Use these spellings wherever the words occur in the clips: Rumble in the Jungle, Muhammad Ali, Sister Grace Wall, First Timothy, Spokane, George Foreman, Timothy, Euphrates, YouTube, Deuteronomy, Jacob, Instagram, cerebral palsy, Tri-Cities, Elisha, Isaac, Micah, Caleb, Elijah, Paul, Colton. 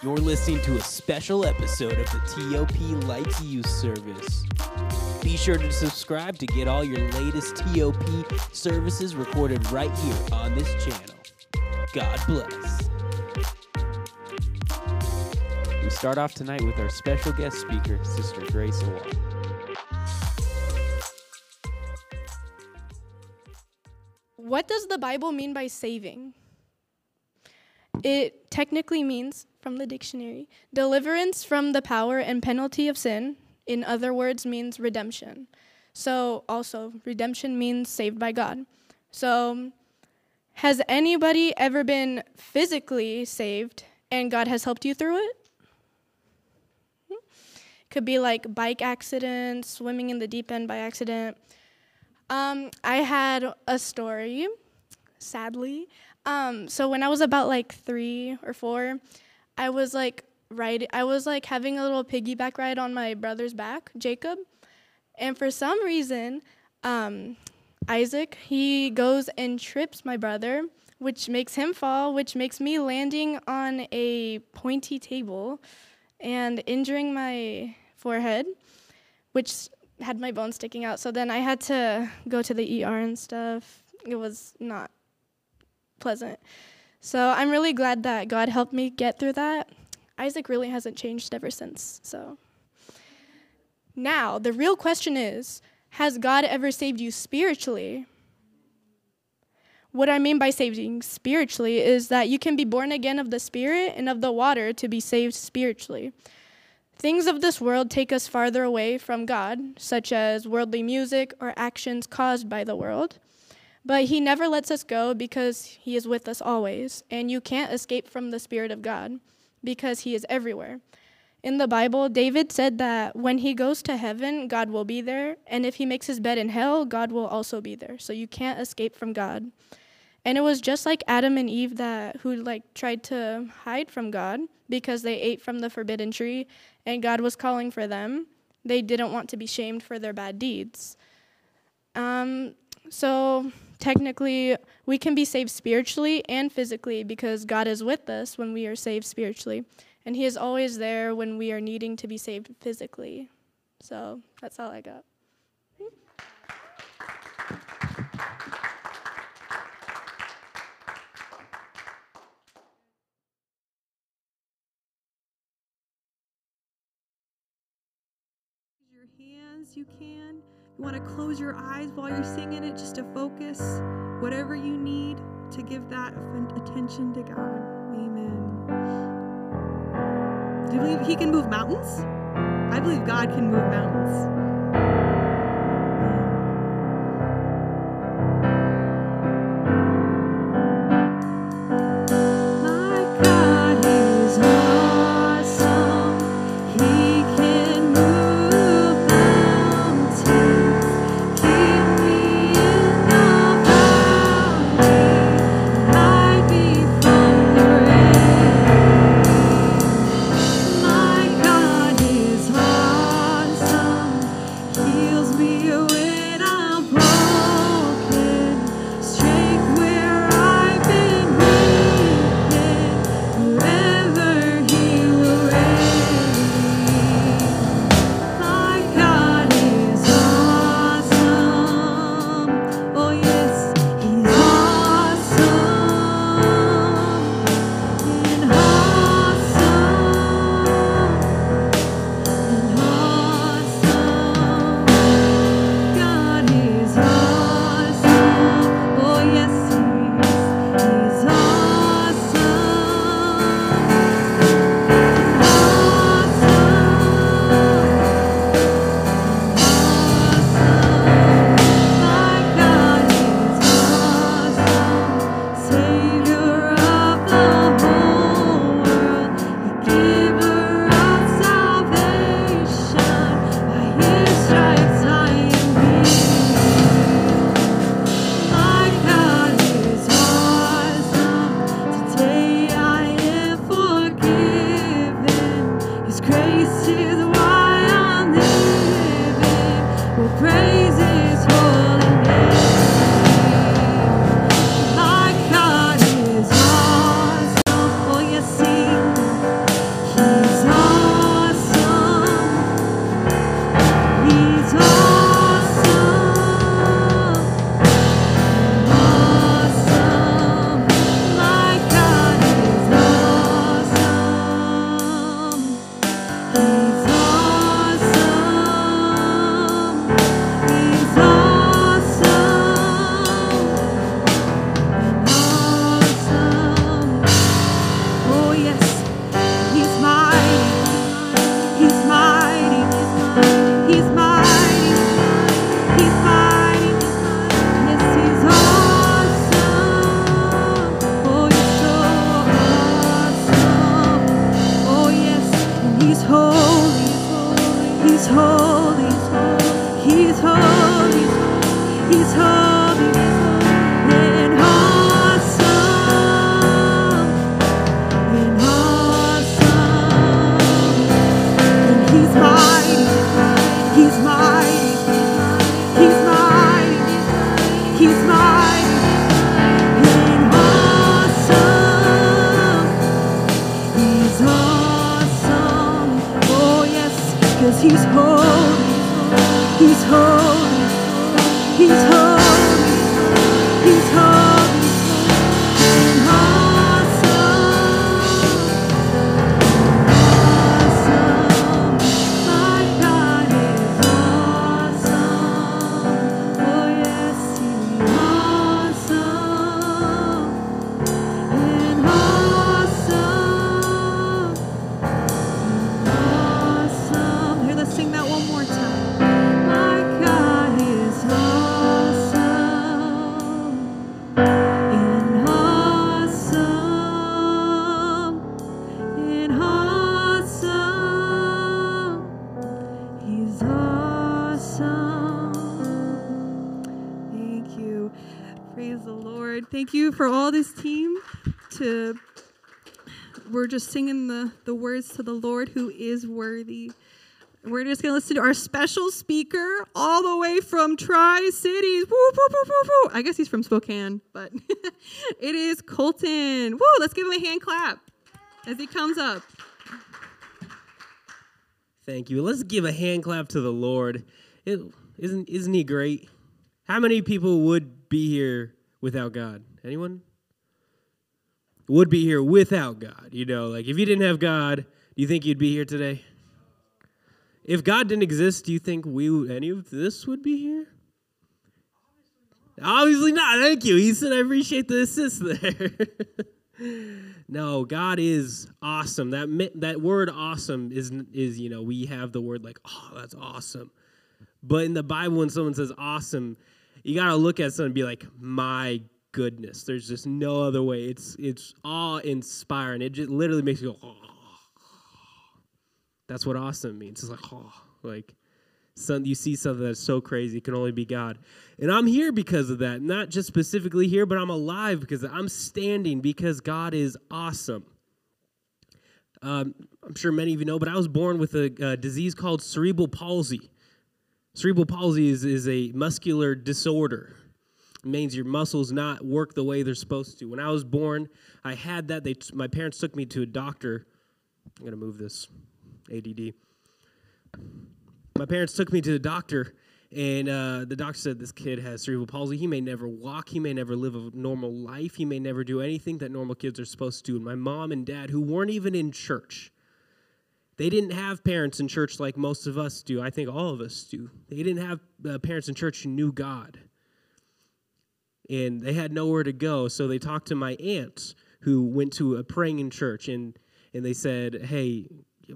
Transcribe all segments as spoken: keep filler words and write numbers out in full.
You're listening to a special episode of the T O P Like You service. Be sure to subscribe to get all your latest T O P services recorded right here on this channel. God bless. We start off tonight with our special guest speaker, Sister Grace Wall. What does the Bible mean by saving? It technically means, from the dictionary, deliverance from the power and penalty of sin. In other words, means redemption. So also, redemption means saved by God. So has anybody ever been physically saved and God has helped you through it? Could be like bike accidents, swimming in the deep end by accident. Um, I had a story, sadly. Um, so when I was about like three or four, I was like ride, I was like having a little piggyback ride on my brother's back, Jacob. And for some reason, um, Isaac, he goes and trips my brother, which makes him fall, which makes me landing on a pointy table and injuring my forehead, which had my bone sticking out. So then I had to go to the E R and stuff. It was not pleasant. So I'm really glad that God helped me get through that. Isaac really hasn't changed ever since. So now the real question is, has God ever saved you spiritually? What I mean by saving spiritually is that you can be born again of the Spirit and of the water to be saved spiritually. Things of this world take us farther away from God, such as worldly music or actions caused by the world. But he never lets us go because he is with us always, and you can't escape from the Spirit of God because he is everywhere. In the Bible, David said that when he goes to heaven, God will be there, and if he makes his bed in hell, God will also be there. So you can't escape from God. And it was just like Adam and Eve that who like tried to hide from God because they ate from the forbidden tree, and God was calling for them. They didn't want to be shamed for their bad deeds. Um, so... Technically, we can be saved spiritually and physically because God is with us when we are saved spiritually, and he is always there when we are needing to be saved physically. So that's all I got. Your hands, you can. You want to close your eyes while you're singing it just to focus whatever you need to give that attention to God. Amen. Do you believe he can move mountains? I believe God can move mountains. thank you for all this team. To We're just singing the, the words to the Lord who is worthy. We're just going to listen to our special speaker all the way from Tri-Cities. Woo, woo, woo, woo, woo. I guess he's from Spokane, but it is Colton. Woo, let's give him a hand clap as he comes up. Thank you. Let's give a hand clap to the Lord. It, isn't, isn't he great? How many people would be here without God? Anyone? Would be here without God. You know, like if you didn't have God, do you think you'd be here today? If God didn't exist, do you think we any of this would be here? Obviously not. Thank you. He said, I appreciate the assist there. No, God is awesome. That that word awesome is, is, you know, we have the word like, oh, that's awesome. But in the Bible, when someone says awesome, you got to look at someone and be like, my goodness. There's just no other way. It's it's awe-inspiring. It just literally makes you go, oh. That's what awesome means. It's like, oh, like some, you see something that's so crazy, it can only be God. And I'm here because of that. Not just specifically here, but I'm alive because I'm standing because God is awesome. Um, I'm sure many of you know, but I was born with a, a disease called cerebral palsy. Cerebral palsy is, is a muscular disorder. It means your muscles not work the way they're supposed to. When I was born, I had that. They, my parents took me to a doctor. I'm going to move this. A D D. My parents took me to the doctor, and uh, the doctor said, this kid has cerebral palsy. He may never walk. He may never live a normal life. He may never do anything that normal kids are supposed to do. And my mom and dad, who weren't even in church, they didn't have parents in church like most of us do. I think all of us do. They didn't have uh, parents in church who knew God. And they had nowhere to go, so they talked to my aunt, who went to a praying in church, and, and they said, hey,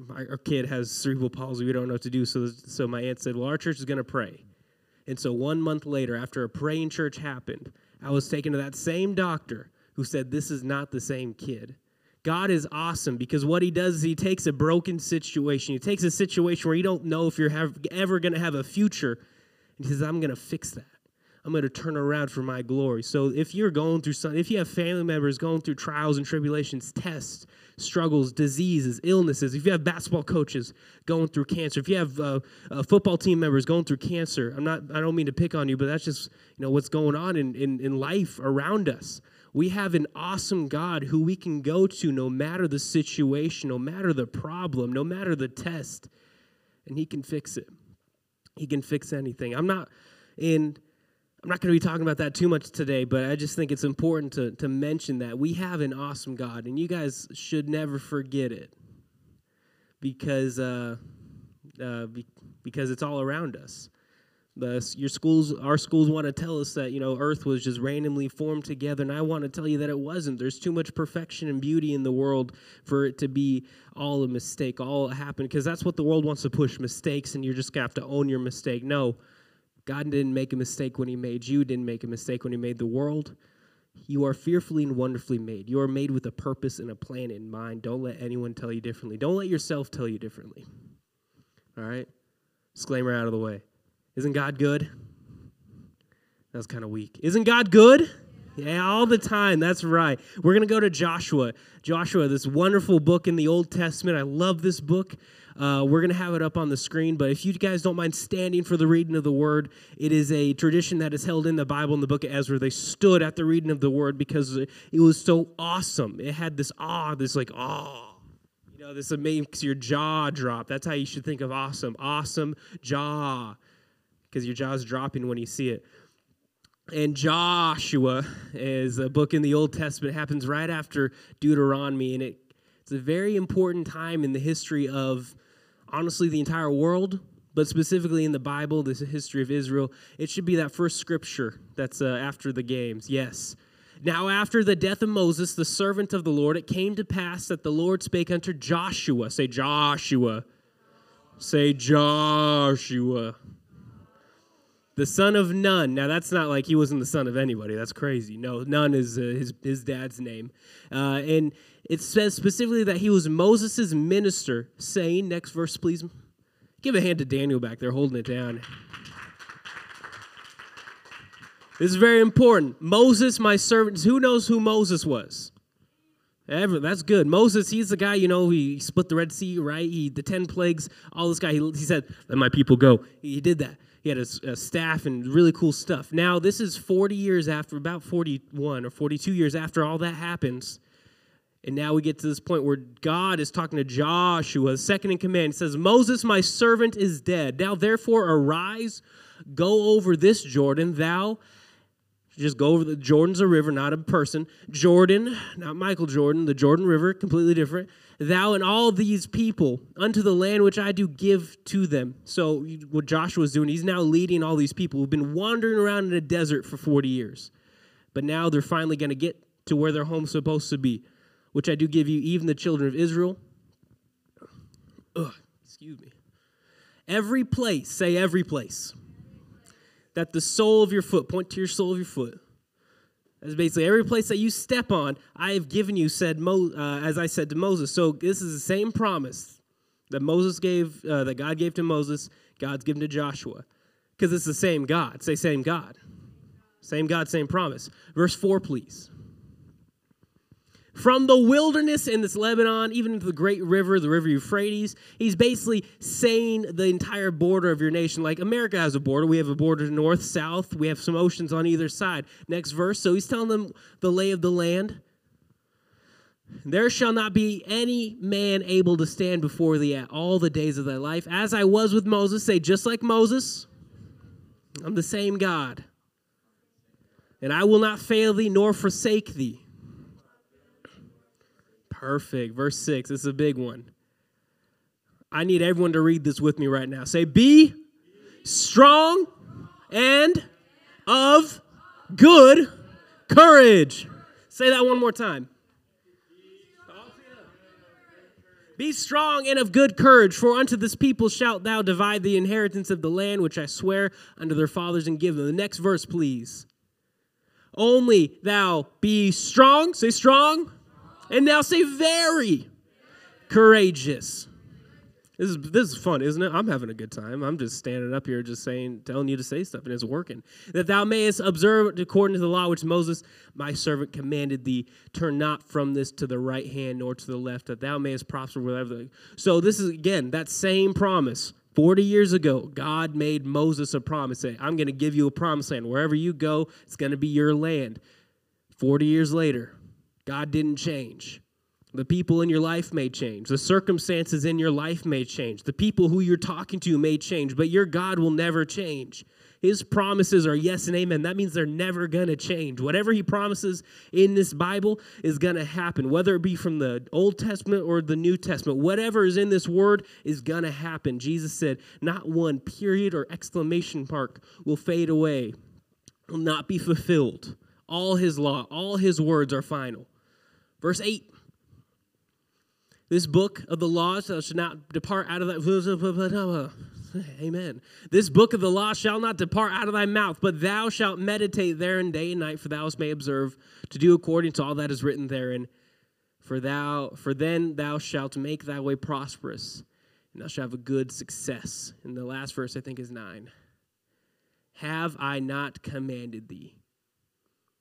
our kid has cerebral palsy. We don't know what to do. So, so my aunt said, well, our church is going to pray. And so one month later, after a praying church happened, I was taken to that same doctor who said, this is not the same kid. God is awesome because what he does is he takes a broken situation. He takes a situation where you don't know if you're have, ever going to have a future. And he says, I'm going to fix that. I'm going to turn around for my glory. So if you're going through something, if you have family members going through trials and tribulations, tests, struggles, diseases, illnesses, if you have basketball coaches going through cancer, if you have uh, uh, football team members going through cancer, I'm not, I don't mean to pick on you, but that's just, you know, what's going on in, in, in life around us. We have an awesome God who we can go to no matter the situation, no matter the problem, no matter the test, and he can fix it. He can fix anything. I'm not in... I'm not going to be talking about that too much today, but I just think it's important to, to mention that we have an awesome God, and you guys should never forget it because uh, uh, be, because it's all around us. The, your schools, our schools want to tell us that, you know, Earth was just randomly formed together, and I want to tell you that it wasn't. There's too much perfection and beauty in the world for it to be all a mistake, all happen, because that's what the world wants to push, mistakes, and you're just going to have to own your mistake. No. God didn't make a mistake when he made you, didn't make a mistake when he made the world. You are fearfully and wonderfully made. You are made with a purpose and a plan in mind. Don't let anyone tell you differently. Don't let yourself tell you differently. All right? Disclaimer out of the way. Isn't God good? That was kind of weak. Isn't God good? Yeah, all the time. That's right. We're going to go to Joshua. Joshua, this wonderful book in the Old Testament. I love this book. Uh, we're going to have it up on the screen, but if you guys don't mind standing for the reading of the word, it is a tradition that is held in the Bible in the book of Ezra. They stood at the reading of the word because it was so awesome. It had this awe, this like, awe, you know, this makes your jaw drop. That's how you should think of awesome. Awesome jaw, because your jaw's dropping when you see it. And Joshua is a book in the Old Testament. It happens right after Deuteronomy, and it It's a very important time in the history of, honestly, the entire world, but specifically in the Bible, the history of Israel. It should be that first scripture that's uh, after the games. Yes. Now, after the death of Moses, the servant of the Lord, it came to pass that the Lord spake unto Joshua. Say, Joshua. Say, Joshua. The son of Nun. Now, that's not like he wasn't the son of anybody. That's crazy. No, Nun is uh, his, his dad's name. Uh, and it says specifically that he was Moses' minister, saying, next verse, please. Give a hand to Daniel back there, holding it down. This is very important. Moses, my servant. Who knows who Moses was? Ever. That's good. Moses, he's the guy, you know, he split the Red Sea, right? He the ten plagues, all this guy. He, he said, let my people go. He did that. He had a, a staff and really cool stuff. Now, this is forty years after, about forty-one or forty-two years after all that happens. And now we get to this point where God is talking to Joshua, second in command. He says, Moses, my servant, is dead. Now, therefore, arise, go over this Jordan, thou. Just go over the Jordan's a river, not a person. Jordan, not Michael Jordan, the Jordan River, completely different. Thou and all these people unto the land which I do give to them. So what Joshua's doing, he's now leading all these people who've been wandering around in a desert for forty years. But now they're finally going to get to where their home's supposed to be, which I do give you, even the children of Israel. Ugh, excuse me. Every place, say every place. That the sole of your foot, point to your sole of your foot. That's basically every place that you step on, I have given you, said Mo, uh, as I said to Moses. So this is the same promise that Moses gave, uh, that God gave to Moses, God's given to Joshua. Because it's the same God. Say same God. Same God, same promise. Verse four, please. From the wilderness in this Lebanon, even into the great river, the river Euphrates, he's basically saying the entire border of your nation. Like America has a border. We have a border north, south. We have some oceans on either side. Next verse. So he's telling them the lay of the land. There shall not be any man able to stand before thee at all the days of thy life. As I was with Moses, say, just like Moses, I'm the same God. And I will not fail thee nor forsake thee. Perfect. Verse six. This is a big one. I need everyone to read this with me right now. Say, be strong and of good courage. Say that one more time. Be strong and of good courage, for unto this people shalt thou divide the inheritance of the land, which I swear unto their fathers and give them. The next verse, please. Only thou be strong. Say strong. And now say very courageous. This is this is fun, isn't it? I'm having a good time. I'm just standing up here just saying, telling you to say stuff, and it's working. That thou mayest observe according to the law which Moses, my servant, commanded thee. Turn not from this to the right hand nor to the left, that thou mayest prosper whatever. So this is, again, that same promise. forty years ago, God made Moses a promise. Say, I'm going to give you a promised land. Wherever you go, it's going to be your land. forty years later. God didn't change. The people in your life may change. The circumstances in your life may change. The people who you're talking to may change, but your God will never change. His promises are yes and amen. That means they're never going to change. Whatever he promises in this Bible is going to happen, whether it be from the Old Testament or the New Testament. Whatever is in this word is going to happen. Jesus said, not one period or exclamation mark will fade away, will not be fulfilled. All his law, all his words are final. Verse eight, this book of the law shall not depart out of thy... Amen. This book of the law shall not depart out of thy mouth, but thou shalt meditate therein day and night, for thou may observe to do according to all that is written therein. For thou, for then thou shalt make thy way prosperous, and thou shalt have a good success. And the last verse, I think, is nine. Have I not commanded thee?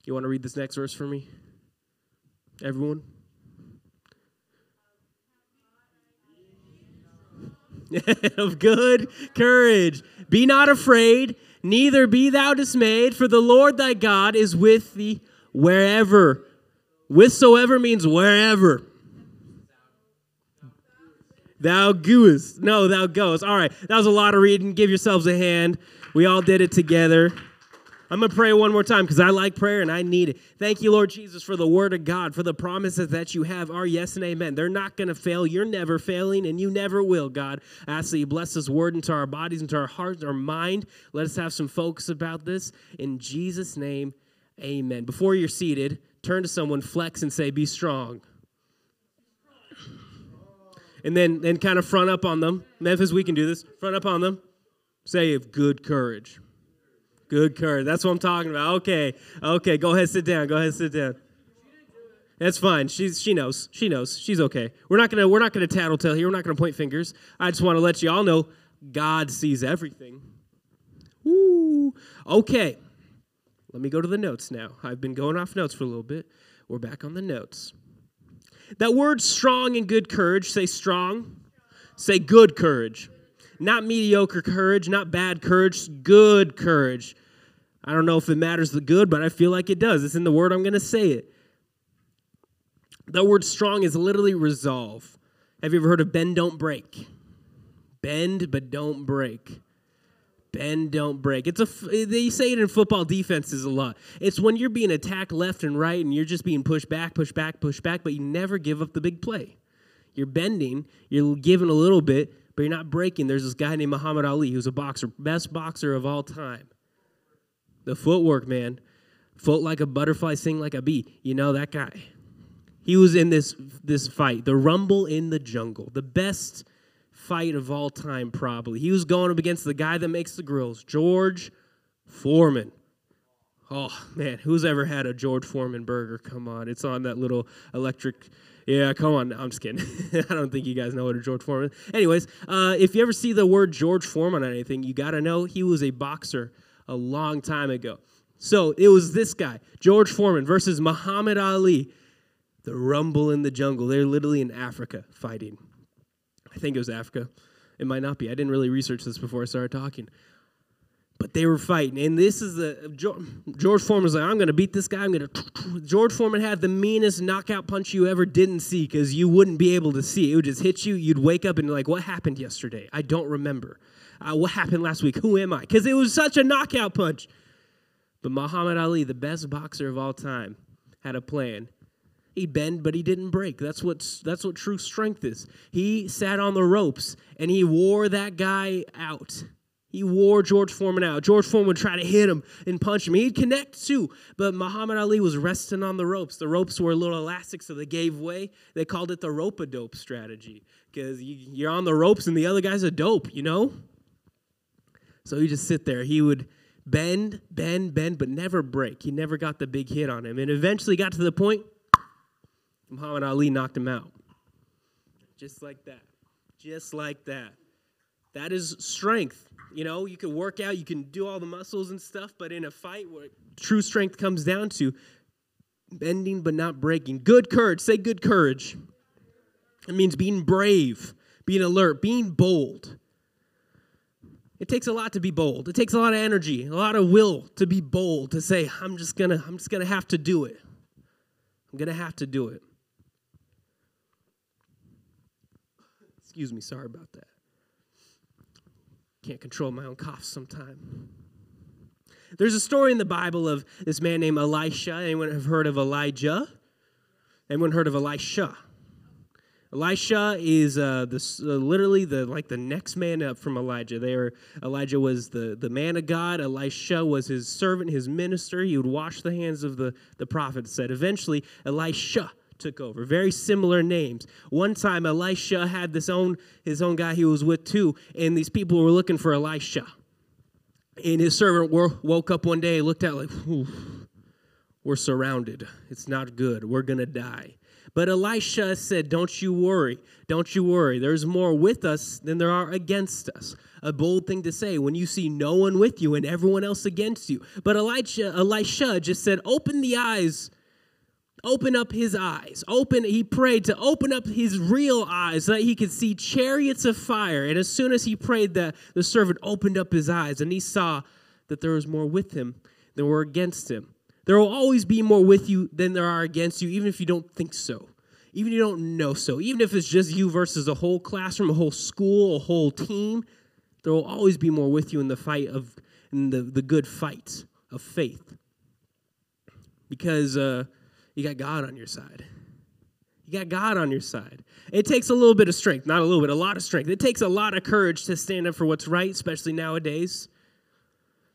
You want to read this next verse for me? Everyone? Of good courage. Be not afraid, neither be thou dismayed, for the Lord thy God is with thee wherever. Withsoever means wherever. Thou goest. No, thou goest. All right, that was a lot of reading. Give yourselves a hand. We all did it together. I'm going to pray one more time because I like prayer and I need it. Thank you, Lord Jesus, for the word of God, for the promises that you have are yes and amen. They're not going to fail. You're never failing and you never will, God. I ask that you bless this word into our bodies, into our hearts, our mind. Let us have some focus about this. In Jesus' name, amen. Before you're seated, turn to someone, flex, and say, be strong. And then and kind of front up on them. Memphis, we can do this. Front up on them. Say, of good courage. Good courage. That's what I'm talking about. Okay. Okay. Go ahead. Sit down. Go ahead. Sit down. That's fine. She's, she knows. She knows. She's okay. We're not going to, we're not going to tattletale here. We're not going to point fingers. I just want to let you all know God sees everything. Woo. Okay. Let me go to the notes now. I've been going off notes for a little bit. We're back on the notes. That word strong and good courage, say strong, say good courage. Not mediocre courage, not bad courage, good courage. I don't know if it matters the good, but I feel like it does. It's in the word. I'm going to say it. That word strong is literally resolve. Have you ever heard of bend, don't break? Bend, but don't break. Bend, don't break. It's a, they say it in football defenses a lot. It's when you're being attacked left and right and you're just being pushed back, pushed back, pushed back, but you never give up the big play. You're bending, you're giving a little bit, but you're not breaking. There's this guy named Muhammad Ali who's a boxer, best boxer of all time. The footwork, man. Float like a butterfly, sing like a bee. You know that guy. He was in this this fight, the Rumble in the Jungle, the best fight of all time, probably. He was going up against the guy that makes the grills, George Foreman. Oh, man, who's ever had a George Foreman burger? Come on, it's on that little electric. Yeah, come on, I'm just kidding. I don't think you guys know what a George Foreman is. Anyways, uh, if you ever see the word George Foreman on anything, you got to know he was a boxer a long time ago. So it was this guy, George Foreman versus Muhammad Ali, the Rumble in the Jungle. They're literally in Africa fighting. I think it was Africa. It might not be. I didn't really research this before I started talking. But they were fighting. And this is the, George, George Foreman's like, I'm going to beat this guy. I'm going to, George Foreman had the meanest knockout punch you ever didn't see because you wouldn't be able to see. It would just hit you. You'd wake up and like, what happened yesterday? I don't remember. Uh, what happened last week? Who am I? Because it was such a knockout punch. But Muhammad Ali, the best boxer of all time, had a plan. He'd bend, but he didn't break. That's what, that's what true strength is. He sat on the ropes, and he wore that guy out. He wore George Foreman out. George Foreman would try to hit him and punch him. He'd connect, too, but Muhammad Ali was resting on the ropes. The ropes were a little elastic, so they gave way. They called it the rope-a-dope strategy because you're on the ropes, and the other guy's a dope, you know? So he'd just sit there. He would bend, bend, bend, but never break. He never got the big hit on him, and eventually got to the point Muhammad Ali knocked him out. Just like that. Just like that. That is strength. You know, you can work out, you can do all the muscles and stuff, but in a fight, what true strength comes down to, bending but not breaking. Good courage. Say good courage. It means being brave, being alert, being bold. It takes a lot to be bold. It takes a lot of energy, a lot of will to be bold, to say, I'm just gonna, I'm just gonna have to do it. I'm gonna have to do it. Excuse me, sorry about that. Can't control my own cough sometime. There's a story in the Bible of this man named Elisha. Anyone have heard of Elijah? Anyone heard of Elisha? Elisha is uh, this, uh, literally the like the next man up from Elijah. They were, Elijah was the, the man of God. Elisha was his servant, his minister. He would wash the hands of the, the prophets. Said eventually Elisha took over. Very similar names. One time, Elisha had this own his own guy he was with too, and these people were looking for Elisha. And his servant were, woke up one day, looked out like, we're surrounded. It's not good. We're going to die. But Elisha said, don't you worry. Don't you worry. There's more with us than there are against us. A bold thing to say when you see no one with you and everyone else against you. But Elisha, Elisha just said, open the eyes. Open up his eyes. Open. He prayed to open up his real eyes so that he could see chariots of fire. And as soon as he prayed that, the servant opened up his eyes, and he saw that there was more with him than were against him. There will always be more with you than there are against you, even if you don't think so, even if you don't know so. Even if it's just you versus a whole classroom, a whole school, a whole team, there will always be more with you in the fight of in the, the good fight of faith. Because uh you got God on your side. You got God on your side. It takes a little bit of strength, not a little bit, a lot of strength. It takes a lot of courage to stand up for what's right, especially nowadays.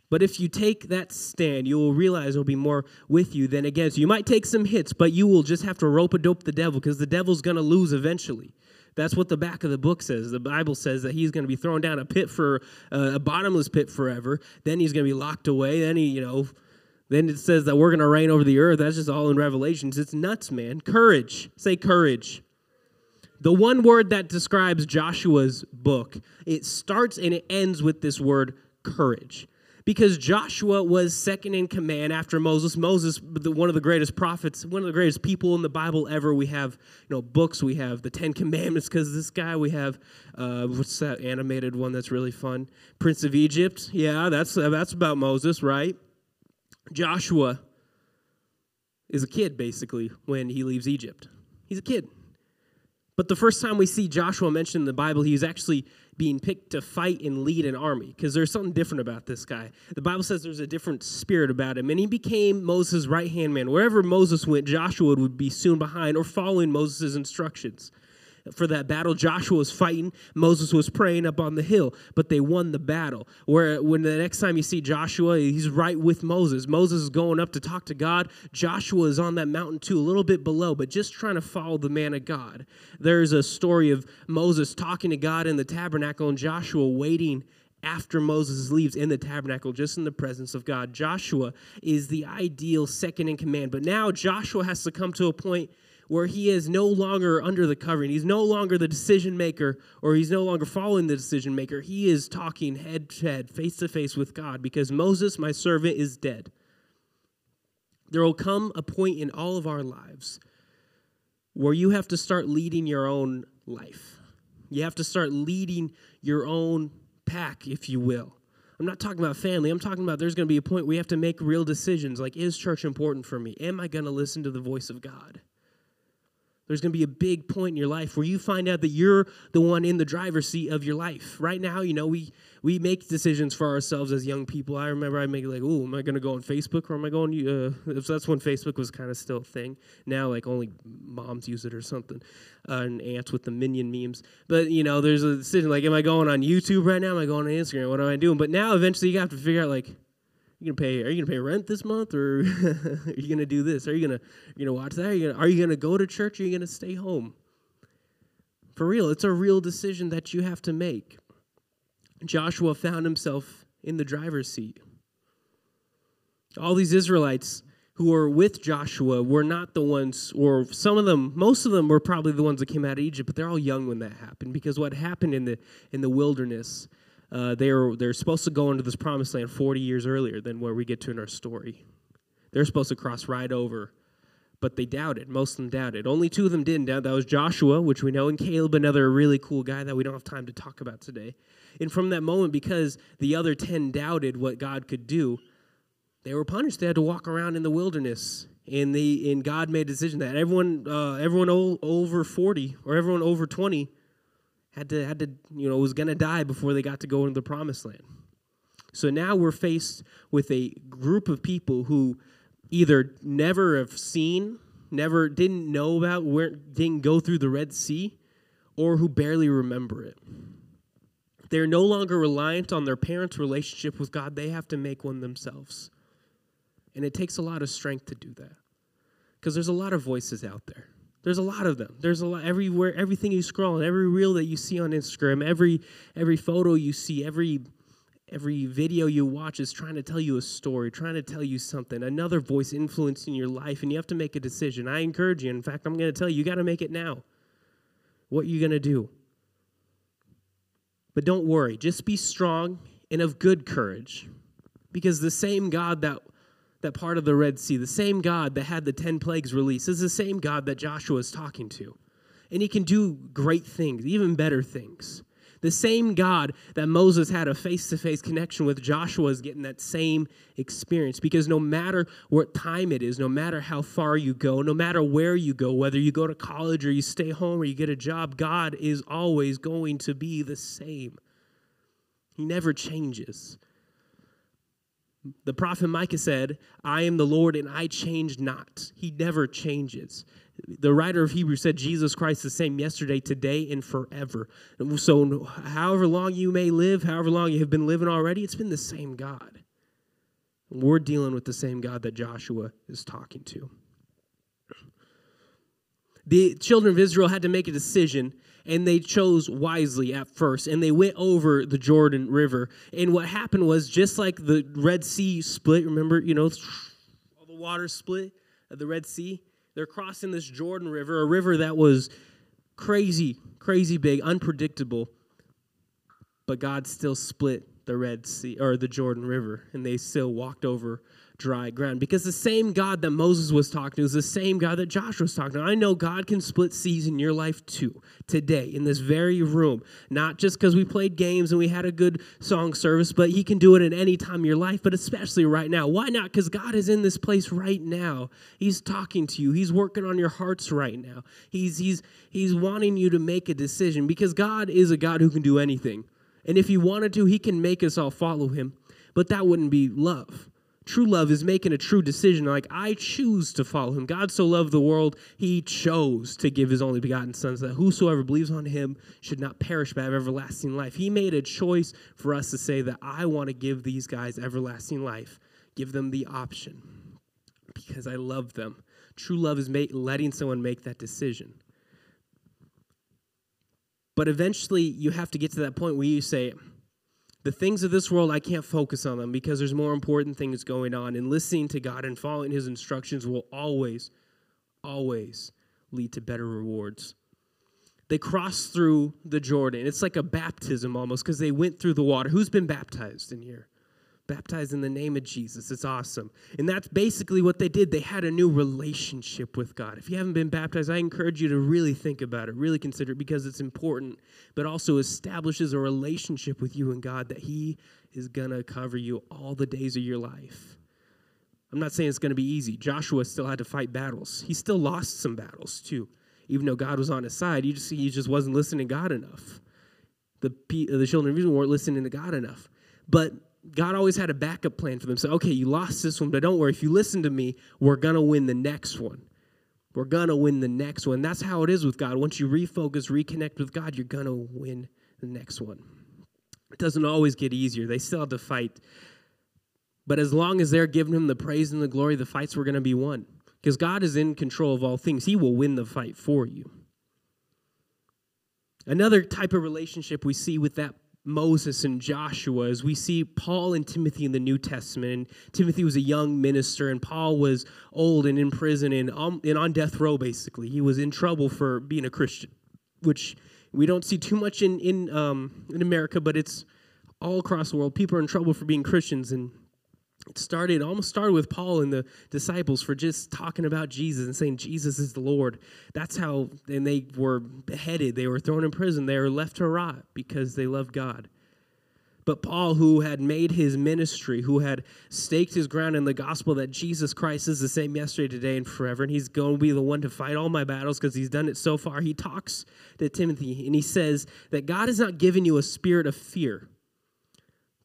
But if you take that stand, you will realize there will be more with you than against you. You might take some hits, but you will just have to rope-a-dope the devil because the devil's going to lose eventually. That's what the back of the book says. The Bible says that he's going to be thrown down a pit for uh, a bottomless pit forever. Then he's going to be locked away. Then he, you know... Then it says that we're going to reign over the earth. That's just all in Revelations. It's nuts, man. Courage. Say courage. The one word that describes Joshua's book, it starts and it ends with this word courage. because Joshua was second in command after Moses. Moses, one of the greatest prophets, one of the greatest people in the Bible ever. We have, you know, books. We have the Ten Commandments because this guy. We have uh, what's that animated one that's really fun? Prince of Egypt. Yeah, that's that's about Moses, right? Joshua is a kid basically when he leaves Egypt. He's a kid. But the first time we see Joshua mentioned in the Bible, he was actually being picked to fight and lead an army, because there's something different about this guy. The Bible says there's a different spirit about him, and he became Moses' right-hand man. Wherever Moses went, Joshua would be soon behind or following Moses' instructions. For that battle, Joshua was fighting, Moses was praying up on the hill, but they won the battle. Where when the next time you see Joshua, he's right with Moses. Moses is going up to talk to God. Joshua is on that mountain too, a little bit below, but just trying to follow the man of God. There's a story of Moses talking to God in the tabernacle and Joshua waiting after Moses leaves in the tabernacle, just in the presence of God. Joshua is the ideal second in command, but now Joshua has to come to a point where he is no longer under the covering. He's no longer the decision maker, or he's no longer following the decision maker. He is talking head to head, face to face with God, because Moses, my servant, is dead. There will come a point in all of our lives where you have to start leading your own life. You have to start leading your own pack, if you will. I'm not talking about family. I'm talking about there's going to be a point where we have to make real decisions, like, is church important for me? Am I going to listen to the voice of God? There's going to be a big point in your life where you find out that you're the one in the driver's seat of your life. Right now, you know, we we make decisions for ourselves as young people. I remember I make like, oh, am I going to go on Facebook or am I going to, uh, so that's when Facebook was kind of still a thing. Now, like, only moms use it or something, uh, and aunts with the minion memes. But, you know, there's a decision like, am I going on YouTube right now? Am I going on Instagram? What am I doing? But now, eventually, you have to figure out, like, you gonna pay? Are you gonna pay rent this month, or are you gonna do this? Are you gonna you gonna watch that? Are you gonna, are you gonna go to church? Or are you gonna stay home? For real, it's a real decision that you have to make. Joshua found himself in the driver's seat. All these Israelites who were with Joshua were not the ones, or some of them, most of them were probably the ones that came out of Egypt. But they're all young when that happened, because what happened in the in the wilderness. Uh, they're they're supposed to go into this promised land forty years earlier than where we get to in our story. They're supposed to cross right over, but they doubted. Most of them doubted. Only two of them didn't doubt. That was Joshua, which we know, and Caleb, another really cool guy that we don't have time to talk about today. And from that moment, because the other ten doubted what God could do, they were punished. They had to walk around in the wilderness. And the and God made a decision that everyone uh, everyone o- over forty or everyone over twenty. Had to, had to, you know, was going to die before they got to go into the promised land. So now we're faced with a group of people who either never have seen, never didn't know about, where, didn't go through the Red Sea, or who barely remember it. They're no longer reliant on their parents' relationship with God. They have to make one themselves. And it takes a lot of strength to do that, because there's a lot of voices out there. There's a lot of them. There's a lot everywhere. Everything you scroll, every reel that you see on Instagram, every every photo you see, every every video you watch is trying to tell you a story, trying to tell you something. Another voice influencing your life, and you have to make a decision. I encourage you. In fact, I'm going to tell you, you got to make it now. What are you going to do? But don't worry. Just be strong and of good courage, because the same God that that part of the Red Sea, the same God that had the ten plagues released, is the same God that Joshua is talking to. And he can do great things, even better things. The same God that Moses had a face-to-face connection with, Joshua is getting that same experience. Because no matter what time it is, no matter how far you go, no matter where you go, whether you go to college or you stay home or you get a job, God is always going to be the same. He never changes. The prophet Micah said, I am the Lord and I change not. He never changes. The writer of Hebrews said, Jesus Christ is the same yesterday, today, and forever. So however long you may live, however long you have been living already, it's been the same God. We're dealing with the same God that Joshua is talking to. The children of Israel had to make a decision, and they chose wisely at first, and they went over the Jordan River. And what happened was, just like the Red Sea split, remember, you know, all the water split of the Red Sea, they're crossing this Jordan River, a river that was crazy, crazy big, unpredictable, but God still split the Red Sea or the Jordan River, and they still walked over dry ground, because the same God that Moses was talking to is the same God that Joshua was talking to. I know God can split seas in your life too, today, in this very room, not just because we played games and we had a good song service, but he can do it at any time in your life, but especially right now. Why not? Because God is in this place right now. He's talking to you. He's working on your hearts right now. He's, he's, he's wanting you to make a decision, because God is a God who can do anything, and if he wanted to, he can make us all follow him, but that wouldn't be love. True love is making a true decision, like, I choose to follow him. God so loved the world, he chose to give his only begotten son, so that whosoever believes on him should not perish but have everlasting life. He made a choice for us to say that I want to give these guys everlasting life, give them the option, because I love them. True love is ma- letting someone make that decision. But eventually, you have to get to that point where you say, the things of this world, I can't focus on them because there's more important things going on. And listening to God and following his instructions will always, always lead to better rewards. They crossed through the Jordan. It's like a baptism almost, because they went through the water. Who's been baptized in here? Baptized in the name of Jesus. It's awesome. And that's basically what they did. They had a new relationship with God. If you haven't been baptized, I encourage you to really think about it, really consider it, because it's important, but also establishes a relationship with you and God that he is going to cover you all the days of your life. I'm not saying it's going to be easy. Joshua still had to fight battles. He still lost some battles too. Even though God was on his side, he just, he just wasn't listening to God enough. The, the children of Israel weren't listening to God enough. But God always had a backup plan for them. So, okay, you lost this one, but don't worry. If you listen to me, we're going to win the next one. We're going to win the next one. That's how it is with God. Once you refocus, reconnect with God, you're going to win the next one. It doesn't always get easier. They still have to fight. But as long as they're giving him the praise and the glory, the fights were going to be won. Because God is in control of all things. He will win the fight for you. Another type of relationship we see with that Moses and Joshua, as we see Paul and Timothy in the New Testament. And Timothy was a young minister, and Paul was old and in prison and, um, and on death row, basically. He was in trouble for being a Christian, which we don't see too much in, in, um, in America, but it's all across the world. People are in trouble for being Christians, and it started, almost started with Paul and the disciples for just talking about Jesus and saying Jesus is the Lord. That's how, and they were beheaded. They were thrown in prison. They were left to rot because they loved God. But Paul, who had made his ministry, who had staked his ground in the gospel that Jesus Christ is the same yesterday, today, and forever, and he's going to be the one to fight all my battles because he's done it so far, he talks to Timothy, and he says that God has not given you a spirit of fear,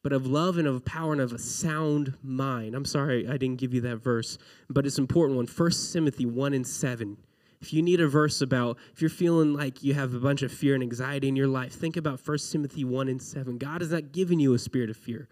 but of love and of power and of a sound mind. I'm sorry I didn't give you that verse, but it's an important one. First Timothy one and seven. If you need a verse about, if you're feeling like you have a bunch of fear and anxiety in your life, think about First Timothy one and seven. God has not given you a spirit of fear.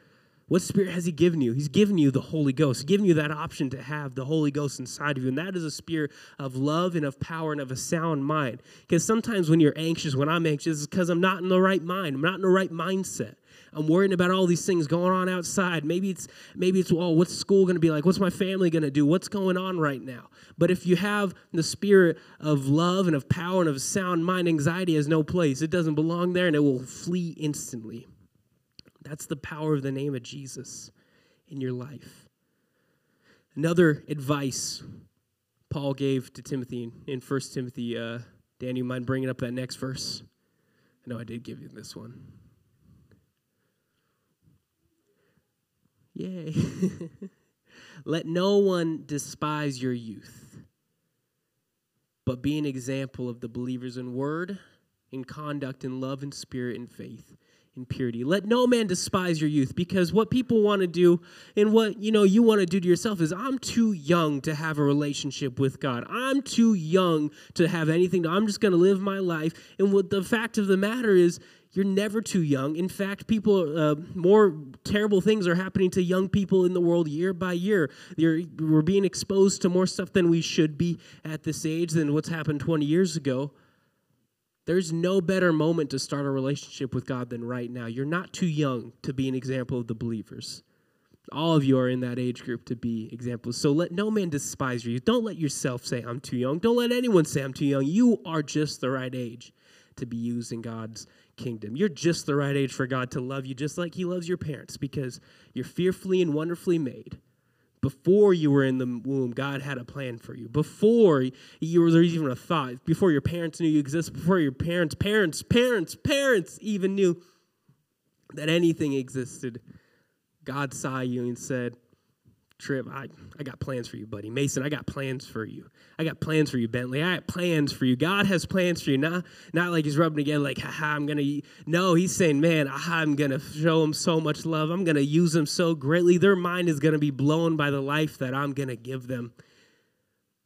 What spirit has he given you? He's given you the Holy Ghost. He's given you that option to have the Holy Ghost inside of you. And that is a spirit of love and of power and of a sound mind. Because sometimes when you're anxious, when I'm anxious, it's because I'm not in the right mind. I'm not in the right mindset. I'm worrying about all these things going on outside. Maybe it's, maybe it's, well, what's school going to be like? What's my family going to do? What's going on right now? But if you have the spirit of love and of power and of a sound mind, anxiety has no place. It doesn't belong there, and it will flee instantly. That's the power of the name of Jesus in your life. Another advice Paul gave to Timothy in First Timothy. Uh, Dan, you mind bringing up that next verse? I know I did give you this one. Yay. Let no one despise your youth, but be an example of the believers in word, in conduct, in love, in spirit, in faith, in purity. Let no man despise your youth, because what people want to do and what, you know, you want to do to yourself is, I'm too young to have a relationship with God. I'm too young to have anything. I'm just going to live my life. And what the fact of the matter is, you're never too young. In fact, people, uh, more terrible things are happening to young people in the world year by year. They're, we're being exposed to more stuff than we should be at this age than what's happened twenty years ago. There's no better moment to start a relationship with God than right now. You're not too young to be an example of the believers. All of you are in that age group to be examples. So let no man despise you. Don't let yourself say, I'm too young. Don't let anyone say, I'm too young. You are just the right age to be used in God's kingdom. You're just the right age for God to love you, just like he loves your parents, because you're fearfully and wonderfully made. Before you were in the womb, God had a plan for you. Before you were, there was even a thought, before your parents knew you existed, before your parents, parents, parents, parents even knew that anything existed, God saw you and said, Trip, I, I got plans for you, buddy. Mason, I got plans for you. I got plans for you, Bentley. I got plans for you. God has plans for you. Not, not like he's rubbing again, like, haha, I'm going to. No, he's saying, man, I'm going to show him so much love. I'm going to use them so greatly. Their mind is going to be blown by the life that I'm going to give them.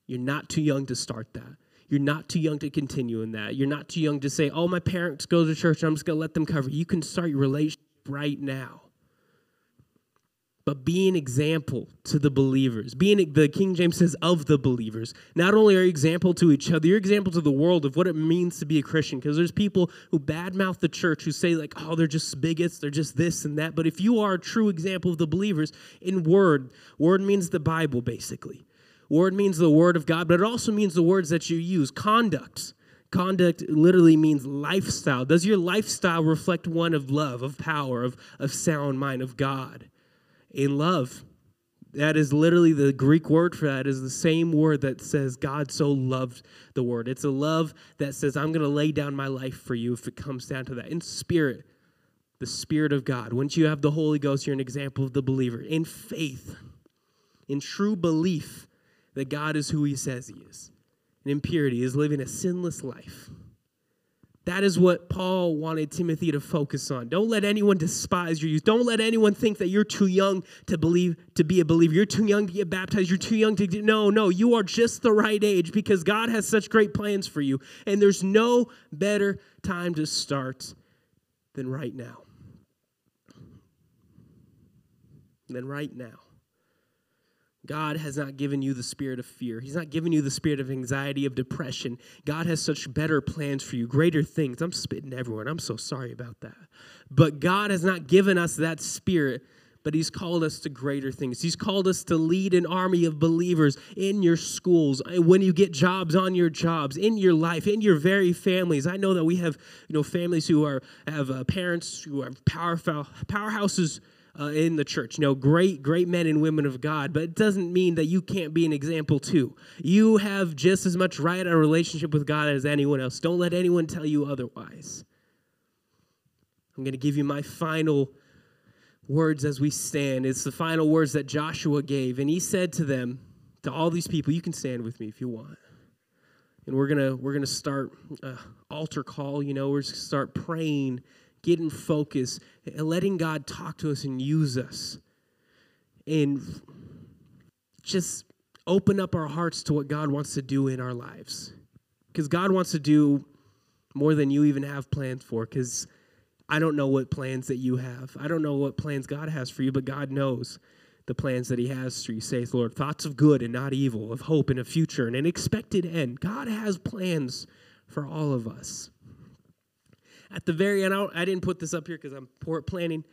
You're not too young to start that. You're not too young to continue in that. You're not too young to say, oh, my parents go to church. I'm just going to let them cover. You can start your relationship right now. But be an example to the believers. Being the King James says of the believers. Not only are you example to each other, you're example to the world of what it means to be a Christian. Because there's people who badmouth the church, who say like, oh, they're just bigots, they're just this and that. But if you are a true example of the believers in word, word means the Bible basically. Word means the word of God, but it also means the words that you use. Conduct. Conduct literally means lifestyle. Does your lifestyle reflect one of love, of power, of, of sound mind, of God? In love, that is literally the Greek word for that is the same word that says God so loved the world. It's a love that says, I'm going to lay down my life for you if it comes down to that. In spirit, the Spirit of God. Once you have the Holy Ghost, you're an example of the believer. In faith, in true belief that God is who he says he is. And in purity is living a sinless life. That is what Paul wanted Timothy to focus on. Don't let anyone despise your youth. Don't let anyone think that you're too young to believe, to be a believer. You're too young to get baptized. You're too young to do. No, no, you are just the right age because God has such great plans for you. And there's no better time to start than right now. Than right now. God has not given you the spirit of fear. He's not given you the spirit of anxiety, of depression. God has such better plans for you, greater things. I'm spitting everywhere. I'm so sorry about that. But God has not given us that spirit, but he's called us to greater things. He's called us to lead an army of believers in your schools, when you get jobs, on your jobs, in your life, in your very families. I know that we have, you know, families who are have uh, parents who are powerful powerhouses. Uh, in the church, you know, great, great men and women of God, but it doesn't mean that you can't be an example too. You have just as much right at a relationship with God as anyone else. Don't let anyone tell you otherwise. I'm going to give you my final words as we stand. It's the final words that Joshua gave, and he said to them, to all these people, you can stand with me if you want. And we're gonna we're gonna start uh, altar call. You know, we're just gonna start praying. Get in focus, and letting God talk to us and use us. And just open up our hearts to what God wants to do in our lives. Because God wants to do more than you even have plans for. Because I don't know what plans that you have. I don't know what plans God has for you, but God knows the plans that he has for you, saith Lord. Thoughts of good and not evil, of hope and a future and an expected end. God has plans for all of us. At the very end, I didn't put this up here because I'm poor at planning,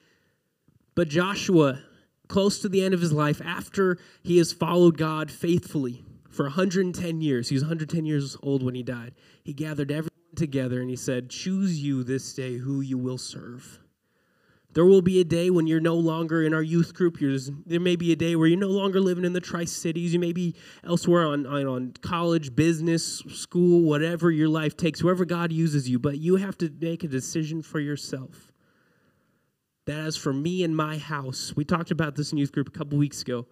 but Joshua, close to the end of his life, after he has followed God faithfully for one hundred ten years, he was one hundred ten years old when he died, he gathered everyone together and he said, choose you this day who you will serve. There will be a day when you're no longer in our youth group. You're just, there may be a day where you're no longer living in the Tri-Cities. You may be elsewhere on, on, on college, business, school, whatever your life takes, wherever God uses you. But you have to make a decision for yourself. That is for me and my house. We talked about this in youth group a couple weeks ago,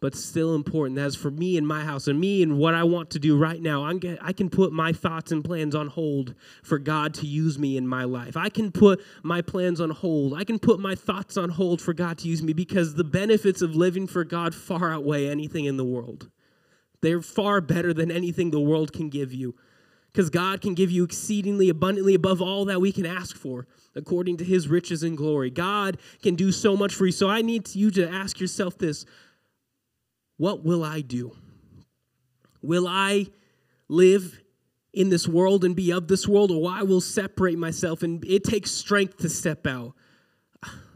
but still important. That is for me and my house and me and what I want to do right now. I'm get, I can put my thoughts and plans on hold for God to use me in my life. I can put my plans on hold. I can put my thoughts on hold for God to use me because the benefits of living for God far outweigh anything in the world. They're far better than anything the world can give you because God can give you exceedingly abundantly above all that we can ask for according to his riches and glory. God can do so much for you. So I need you to ask yourself this. What will I do? Will I live in this world and be of this world, or I will separate myself? And it takes strength to step out.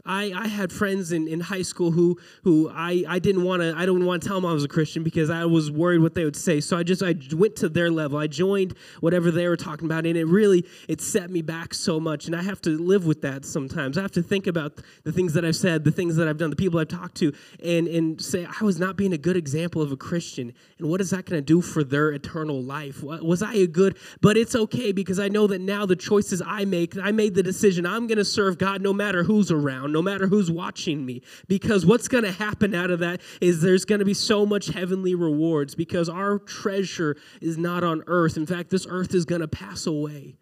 I, I had friends in, in high school who who I, I didn't want to I don't want to tell them I was a Christian because I was worried what they would say. So I just I went to their level. I joined whatever they were talking about, and it really it set me back so much. And I have to live with that sometimes. I have to think about the things that I've said, the things that I've done, the people I've talked to, and and say I was not being a good example of a Christian. And what is that going to do for their eternal life? Was I a good? But it's okay because I know that now the choices I make, I made the decision. I'm going to serve God no matter who's around. No matter who's watching me, because what's going to happen out of that is there's going to be so much heavenly rewards because our treasure is not on earth. In fact, this earth is going to pass away.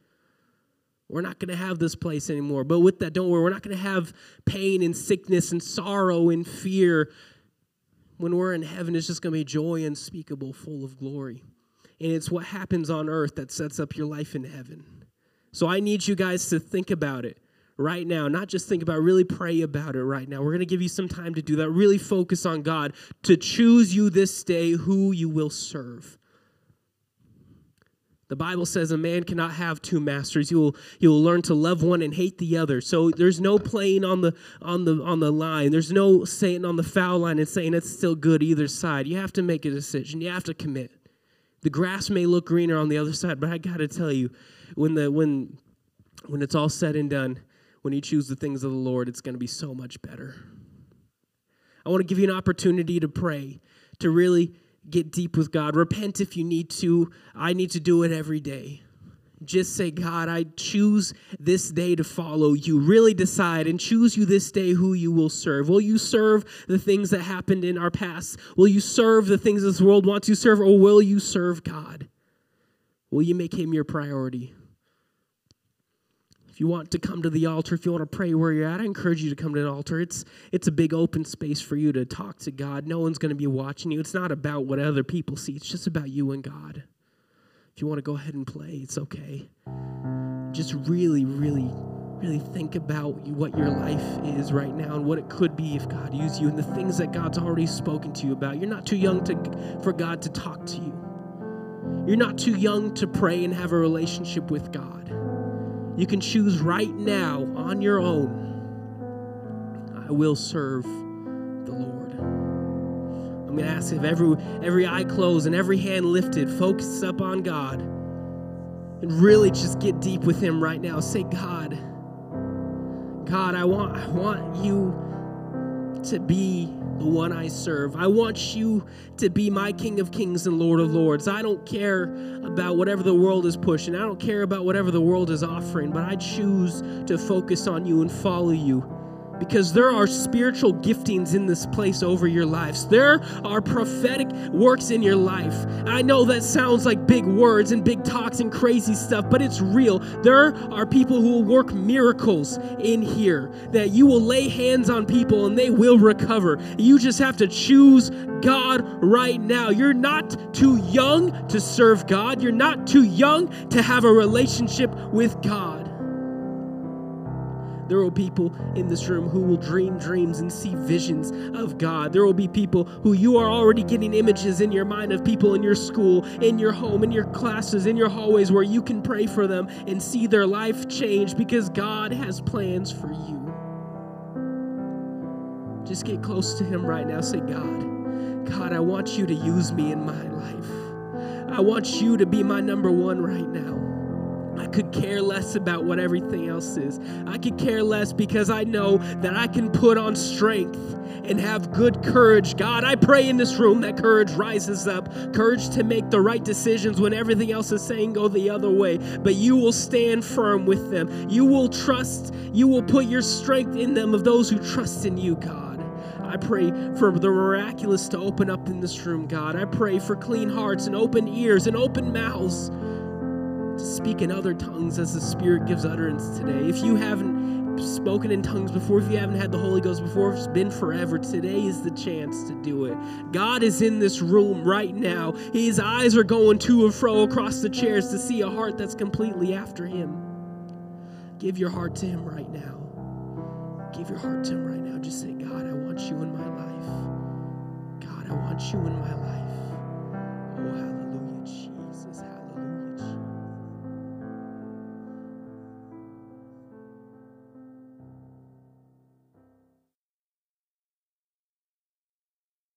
We're not going to have this place anymore. But with that, don't worry, we're not going to have pain and sickness and sorrow and fear. When we're in heaven, it's just going to be joy unspeakable, full of glory. And it's what happens on earth that sets up your life in heaven. So I need you guys to think about it. Right now, not just think about, really pray about it right now. We're going to give you some time to do that. Really focus on God to choose you this day who you will serve. The Bible says a man cannot have two masters. You will you will learn to love one and hate the other. So there's no playing on the on the on the line. There's no saying on the foul line and saying it's still good either side. You have to make a decision. You have to commit. The grass may look greener on the other side, but I got to tell you, when the when when it's all said and done. When you choose the things of the Lord, it's going to be so much better. I want to give you an opportunity to pray, to really get deep with God. Repent if you need to. I need to do it every day. Just say, God, I choose this day to follow you. Really decide and choose you this day who you will serve. Will you serve the things that happened in our past? Will you serve the things this world wants you to serve, or will you serve God? Will you make him your priority? If you want to come to the altar, if you want to pray where you're at, I encourage you to come to the altar. It's it's a big open space for you to talk to God. No one's going to be watching you. It's not about what other people see. It's just about you and God. If you want to go ahead and play, it's okay. Just really, really, really think about what your life is right now and what it could be if God used you and the things that God's already spoken to you about. You're not too young to, for God to talk to you. You're not too young to pray and have a relationship with God. You can choose right now on your own. I will serve the Lord. I'm going to ask if every every eye closed and every hand lifted, focus up on God and really just get deep with him right now. Say, God, God, I want I want you to be the one I serve. I want you to be my King of Kings and Lord of Lords. I don't care about whatever the world is pushing. I don't care about whatever the world is offering, but I choose to focus on you and follow you because there are spiritual giftings in this place over your lives. There are prophetic works in your life. I know that sounds like big words and big talks and crazy stuff, but it's real. There are people who will work miracles in here, that you will lay hands on people and they will recover. You just have to choose God right now. You're not too young to serve God. You're not too young to have a relationship with God. There will be people in this room who will dream dreams and see visions of God. There will be people who you are already getting images in your mind of people in your school, in your home, in your classes, in your hallways where you can pray for them and see their life change because God has plans for you. Just get close to him right now. Say, God, God, I want you to use me in my life. I want you to be my number one right now. I could care less about what everything else is. I could care less because I know that I can put on strength and have good courage. God, I pray in this room that courage rises up, courage to make the right decisions when everything else is saying go the other way. But you will stand firm with them. You will trust, you will put your strength in them of those who trust in you, God. I pray for the miraculous to open up in this room, God. I pray for clean hearts and open ears and open mouths. Speak in other tongues as the Spirit gives utterance today. If you haven't spoken in tongues before, if you haven't had the Holy Ghost before, if it's been forever, today is the chance to do it. God is in this room right now. His eyes are going to and fro across the chairs to see a heart that's completely after him. Give your heart to him right now. Give your heart to him right now. Just say, God, I want you in my life. God, I want you in my life.